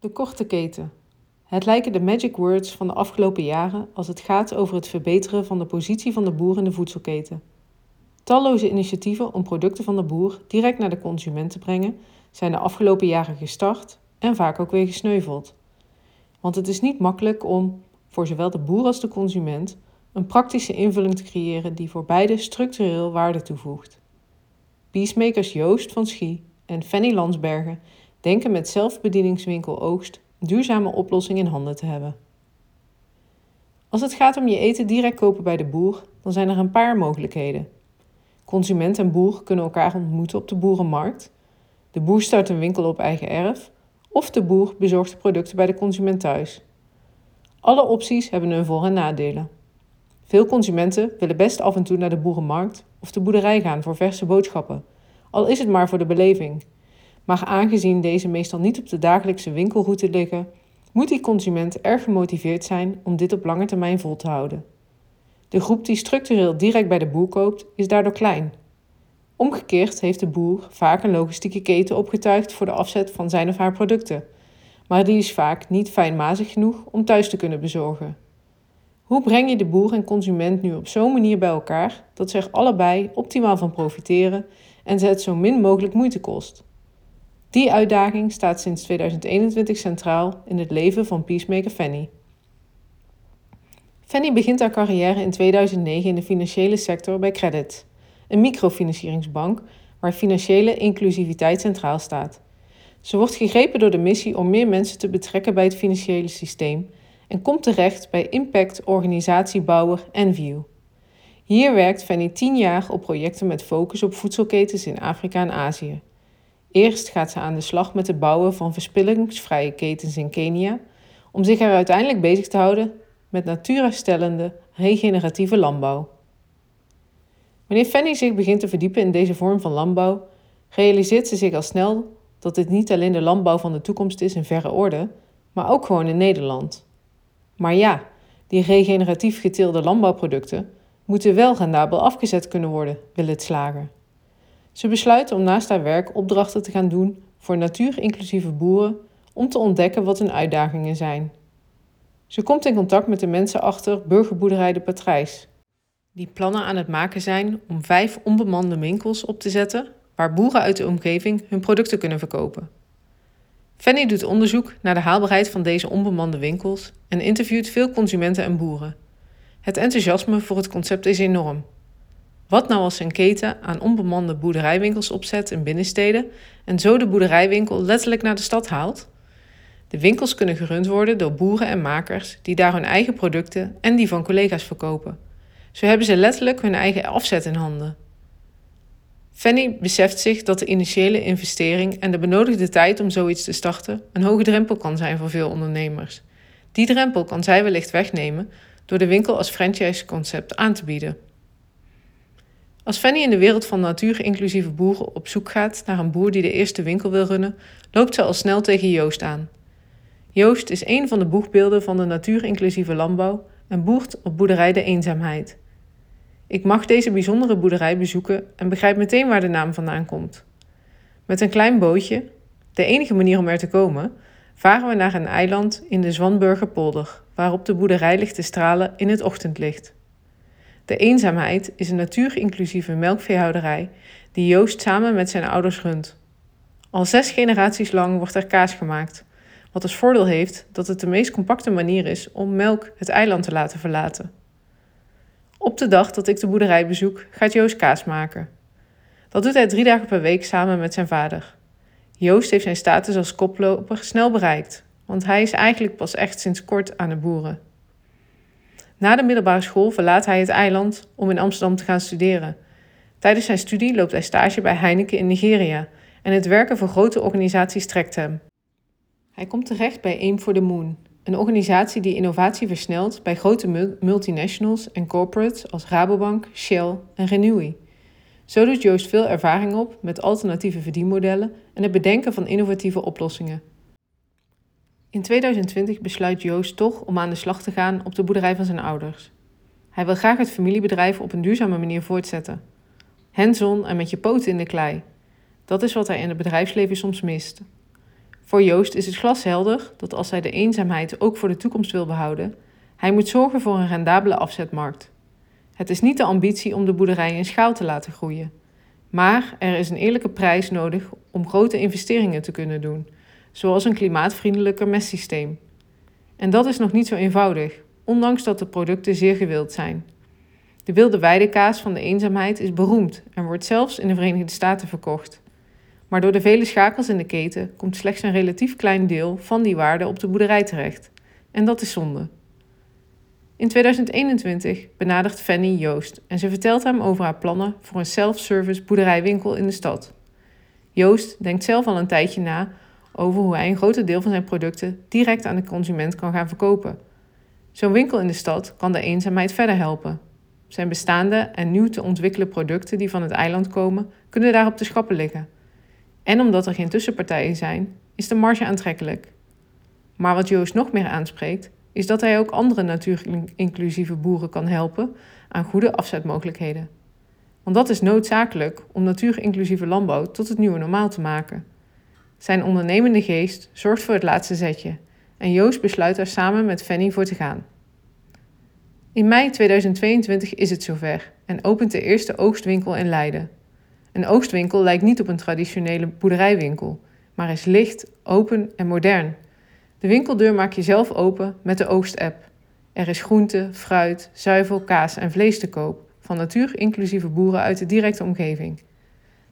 De korte keten. Het lijken de magic words van de afgelopen jaren als het gaat over het verbeteren van de positie van de boer in de voedselketen. Talloze initiatieven om producten van de boer direct naar de consument te brengen zijn de afgelopen jaren gestart en vaak ook weer gesneuveld. Want het is niet makkelijk om, voor zowel de boer als de consument, een praktische invulling te creëren die voor beide structureel waarde toevoegt. Peasmakers Joost van Schie en Fennie Lansbergen denken met zelfbedieningswinkel Oogst duurzame oplossingen in handen te hebben. Als het gaat om je eten direct kopen bij de boer, dan zijn er een paar mogelijkheden. Consument en boer kunnen elkaar ontmoeten op de boerenmarkt. De boer start een winkel op eigen erf. Of de boer bezorgt de producten bij de consument thuis. Alle opties hebben hun voor- en nadelen. Veel consumenten willen best af en toe naar de boerenmarkt of de boerderij gaan voor verse boodschappen. Al is het maar voor de beleving. Maar aangezien deze meestal niet op de dagelijkse winkelroute liggen, moet die consument erg gemotiveerd zijn om dit op lange termijn vol te houden. De groep die structureel direct bij de boer koopt, is daardoor klein. Omgekeerd heeft de boer vaak een logistieke keten opgetuigd voor de afzet van zijn of haar producten, maar die is vaak niet fijnmazig genoeg om thuis te kunnen bezorgen. Hoe breng je de boer en consument nu op zo'n manier bij elkaar dat ze er allebei optimaal van profiteren en ze het zo min mogelijk moeite kost? Die uitdaging staat sinds 2021 centraal in het leven van Peacemaker Fennie. Fennie begint haar carrière in 2009 in de financiële sector bij Credit, een microfinancieringsbank waar financiële inclusiviteit centraal staat. Ze wordt gegrepen door de missie om meer mensen te betrekken bij het financiële systeem en komt terecht bij impact-organisatiebouwer Enview. Hier werkt Fennie 10 jaar op projecten met focus op voedselketens in Afrika en Azië. Eerst gaat ze aan de slag met het bouwen van verspillingsvrije ketens in Kenia, om zich er uiteindelijk bezig te houden met natuurherstellende, regeneratieve landbouw. Wanneer Fennie zich begint te verdiepen in deze vorm van landbouw, realiseert ze zich al snel dat dit niet alleen de landbouw van de toekomst is in verre orde, maar ook gewoon in Nederland. Maar ja, die regeneratief geteelde landbouwproducten moeten wel rendabel afgezet kunnen worden, wil het slagen. Ze besluit om naast haar werk opdrachten te gaan doen voor natuurinclusieve boeren om te ontdekken wat hun uitdagingen zijn. Ze komt in contact met de mensen achter Burgerboerderij de Patrijs, die plannen aan het maken zijn om 5 onbemande winkels op te zetten waar boeren uit de omgeving hun producten kunnen verkopen. Fennie doet onderzoek naar de haalbaarheid van deze onbemande winkels en interviewt veel consumenten en boeren. Het enthousiasme voor het concept is enorm. Wat nou als ze een keten aan onbemande boerderijwinkels opzet in binnensteden en zo de boerderijwinkel letterlijk naar de stad haalt? De winkels kunnen gerund worden door boeren en makers die daar hun eigen producten en die van collega's verkopen. Zo hebben ze letterlijk hun eigen afzet in handen. Fennie beseft zich dat de initiële investering en de benodigde tijd om zoiets te starten een hoge drempel kan zijn voor veel ondernemers. Die drempel kan zij wellicht wegnemen door de winkel als franchise-concept aan te bieden. Als Fennie in de wereld van natuurinclusieve boeren op zoek gaat naar een boer die de eerste winkel wil runnen, loopt ze al snel tegen Joost aan. Joost is een van de boegbeelden van de natuurinclusieve landbouw en boert op Boerderij de Eenzaamheid. Ik mag deze bijzondere boerderij bezoeken en begrijp meteen waar de naam vandaan komt. Met een klein bootje, de enige manier om er te komen, varen we naar een eiland in de Zwanburgerpolder, waarop de boerderij ligt te stralen in het ochtendlicht. De Eenzaamheid is een natuurinclusieve melkveehouderij die Joost samen met zijn ouders runt. Al 6 generaties lang wordt er kaas gemaakt, wat als voordeel heeft dat het de meest compacte manier is om melk het eiland te laten verlaten. Op de dag dat ik de boerderij bezoek, gaat Joost kaas maken. Dat doet hij 3 dagen per week samen met zijn vader. Joost heeft zijn status als koploper snel bereikt, want hij is eigenlijk pas echt sinds kort aan de boeren. Na de middelbare school verlaat hij het eiland om in Amsterdam te gaan studeren. Tijdens zijn studie loopt hij stage bij Heineken in Nigeria en het werken voor grote organisaties trekt hem. Hij komt terecht bij Aim for the Moon, een organisatie die innovatie versnelt bij grote multinationals en corporates als Rabobank, Shell en Renewi. Zo doet Joost veel ervaring op met alternatieve verdienmodellen en het bedenken van innovatieve oplossingen. In 2020 besluit Joost toch om aan de slag te gaan op de boerderij van zijn ouders. Hij wil graag het familiebedrijf op een duurzame manier voortzetten. Hands-on en met je poten in de klei. Dat is wat hij in het bedrijfsleven soms mist. Voor Joost is het glashelder dat als hij de eenzaamheid ook voor de toekomst wil behouden, hij moet zorgen voor een rendabele afzetmarkt. Het is niet de ambitie om de boerderij in schaal te laten groeien. Maar er is een eerlijke prijs nodig om grote investeringen te kunnen doen, zoals een klimaatvriendelijker mestsysteem. En dat is nog niet zo eenvoudig, ondanks dat de producten zeer gewild zijn. De wilde weidekaas van de eenzaamheid is beroemd en wordt zelfs in de Verenigde Staten verkocht. Maar door de vele schakels in de keten komt slechts een relatief klein deel van die waarde op de boerderij terecht. En dat is zonde. In 2021 benadert Fennie Joost en ze vertelt hem over haar plannen voor een self-service boerderijwinkel in de stad. Joost denkt zelf al een tijdje na over hoe hij een groter deel van zijn producten direct aan de consument kan gaan verkopen. Zo'n winkel in de stad kan de eenzaamheid verder helpen. Zijn bestaande en nieuw te ontwikkelen producten die van het eiland komen, kunnen daar op de schappen liggen. En omdat er geen tussenpartijen zijn, is de marge aantrekkelijk. Maar wat Joost nog meer aanspreekt, is dat hij ook andere natuurinclusieve boeren kan helpen aan goede afzetmogelijkheden. Want dat is noodzakelijk om natuurinclusieve landbouw tot het nieuwe normaal te maken. Zijn ondernemende geest zorgt voor het laatste zetje en Joost besluit daar samen met Fennie voor te gaan. In mei 2022 is het zover en opent de eerste oogstwinkel in Leiden. Een oogstwinkel lijkt niet op een traditionele boerderijwinkel, maar is licht, open en modern. De winkeldeur maak je zelf open met de Oogst-app. Er is groente, fruit, zuivel, kaas en vlees te koop van natuurinclusieve boeren uit de directe omgeving.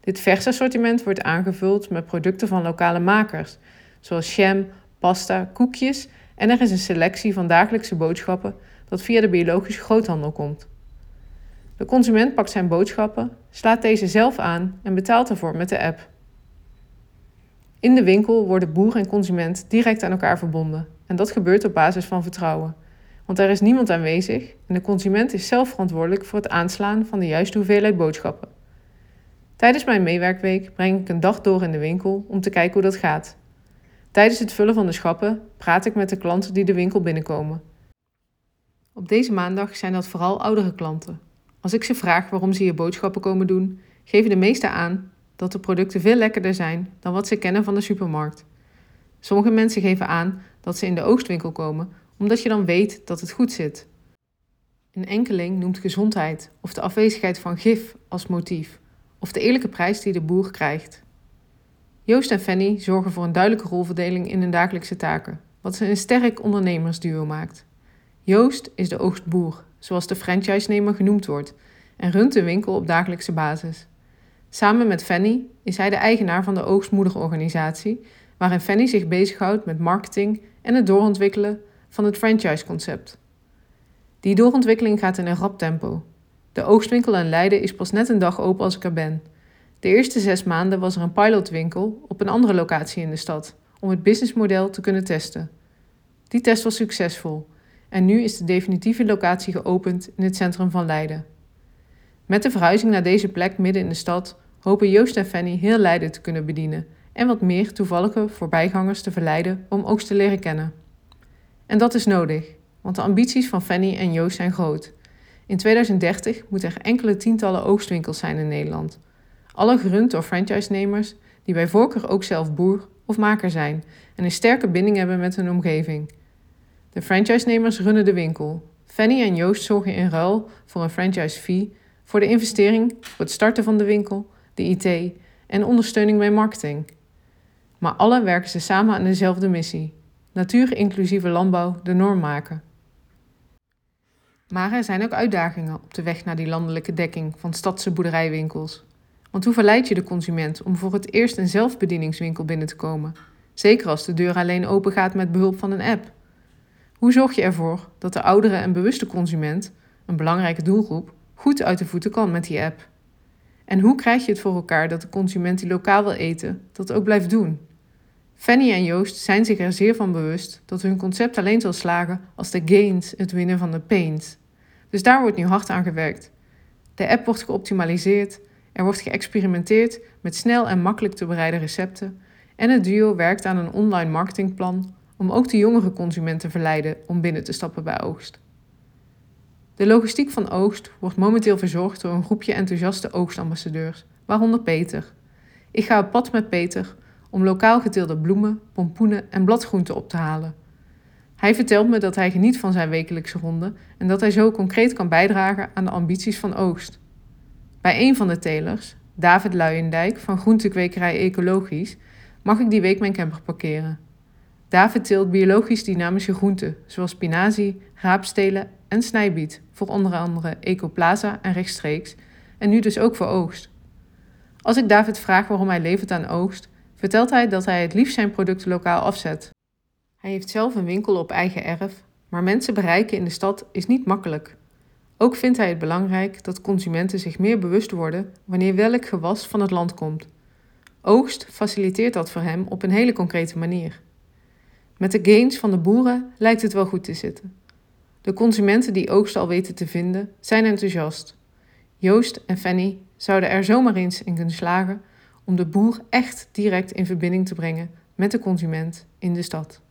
Dit verse assortiment wordt aangevuld met producten van lokale makers, zoals jam, pasta, koekjes en er is een selectie van dagelijkse boodschappen dat via de biologische groothandel komt. De consument pakt zijn boodschappen, slaat deze zelf aan en betaalt ervoor met de app. In de winkel worden boer en consument direct aan elkaar verbonden en dat gebeurt op basis van vertrouwen. Want er is niemand aanwezig en de consument is zelf verantwoordelijk voor het aanslaan van de juiste hoeveelheid boodschappen. Tijdens mijn meewerkweek breng ik een dag door in de winkel om te kijken hoe dat gaat. Tijdens het vullen van de schappen praat ik met de klanten die de winkel binnenkomen. Op deze maandag zijn dat vooral oudere klanten. Als ik ze vraag waarom ze hier boodschappen komen doen, geven de meesten aan dat de producten veel lekkerder zijn dan wat ze kennen van de supermarkt. Sommige mensen geven aan dat ze in de oogstwinkel komen, omdat je dan weet dat het goed zit. Een enkeling noemt gezondheid of de afwezigheid van gif als motief, of de eerlijke prijs die de boer krijgt. Joost en Fennie zorgen voor een duidelijke rolverdeling in hun dagelijkse taken, wat ze een sterk ondernemersduo maakt. Joost is de oogstboer, zoals de franchise-nemer genoemd wordt, en runt de winkel op dagelijkse basis. Samen met Fennie is hij de eigenaar van de oogstmoederorganisatie, waarin Fennie zich bezighoudt met marketing en het doorontwikkelen van het franchise-concept. Die doorontwikkeling gaat in een rap tempo. De oogstwinkel in Leiden is pas net een dag open als ik er ben. De eerste 6 maanden was er een pilotwinkel op een andere locatie in de stad, om het businessmodel te kunnen testen. Die test was succesvol en nu is de definitieve locatie geopend in het centrum van Leiden. Met de verhuizing naar deze plek midden in de stad hopen Joost en Fennie heel Leiden te kunnen bedienen en wat meer toevallige voorbijgangers te verleiden om Oogst te leren kennen. En dat is nodig, want de ambities van Fennie en Joost zijn groot. In 2030 moeten er enkele tientallen oogstwinkels zijn in Nederland. Alle gerund door franchise-nemers die bij voorkeur ook zelf boer of maker zijn en een sterke binding hebben met hun omgeving. De franchise-nemers runnen de winkel. Fennie en Joost zorgen in ruil voor een franchise-fee, voor de investering, voor het starten van de winkel, de IT en ondersteuning bij marketing. Maar alle werken ze samen aan dezelfde missie: natuurinclusieve landbouw de norm maken. Maar er zijn ook uitdagingen op de weg naar die landelijke dekking van stadse boerderijwinkels. Want hoe verleid je de consument om voor het eerst een zelfbedieningswinkel binnen te komen? Zeker als de deur alleen open gaat met behulp van een app. Hoe zorg je ervoor dat de oudere en bewuste consument, een belangrijke doelgroep, goed uit de voeten kan met die app? En hoe krijg je het voor elkaar dat de consument die lokaal wil eten, dat ook blijft doen? Fennie en Joost zijn zich er zeer van bewust dat hun concept alleen zal slagen als de gains het winnen van de pains. Dus daar wordt nu hard aan gewerkt. De app wordt geoptimaliseerd, er wordt geëxperimenteerd met snel en makkelijk te bereiden recepten en het duo werkt aan een online marketingplan om ook de jongere consumenten te verleiden om binnen te stappen bij Oogst. De logistiek van Oogst wordt momenteel verzorgd door een groepje enthousiaste oogstambassadeurs, waaronder Peter. Ik ga op pad met Peter om lokaal geteelde bloemen, pompoenen en bladgroenten op te halen. Hij vertelt me dat hij geniet van zijn wekelijkse ronde en dat hij zo concreet kan bijdragen aan de ambities van Oogst. Bij een van de telers, David Luijendijk van Groentekwekerij Ecologisch, mag ik die week mijn camper parkeren. David teelt biologisch dynamische groenten, zoals spinazie, raapstelen en snijbiet, voor onder andere Ecoplaza en rechtstreeks, en nu dus ook voor Oogst. Als ik David vraag waarom hij levert aan Oogst, vertelt hij dat hij het liefst zijn producten lokaal afzet. Hij heeft zelf een winkel op eigen erf, maar mensen bereiken in de stad is niet makkelijk. Ook vindt hij het belangrijk dat consumenten zich meer bewust worden wanneer welk gewas van het land komt. Oogst faciliteert dat voor hem op een hele concrete manier. Met de gains van de boeren lijkt het wel goed te zitten. De consumenten die Oogst al weten te vinden, zijn enthousiast. Joost en Fennie zouden er zomaar eens in kunnen slagen om de boer echt direct in verbinding te brengen met de consument in de stad.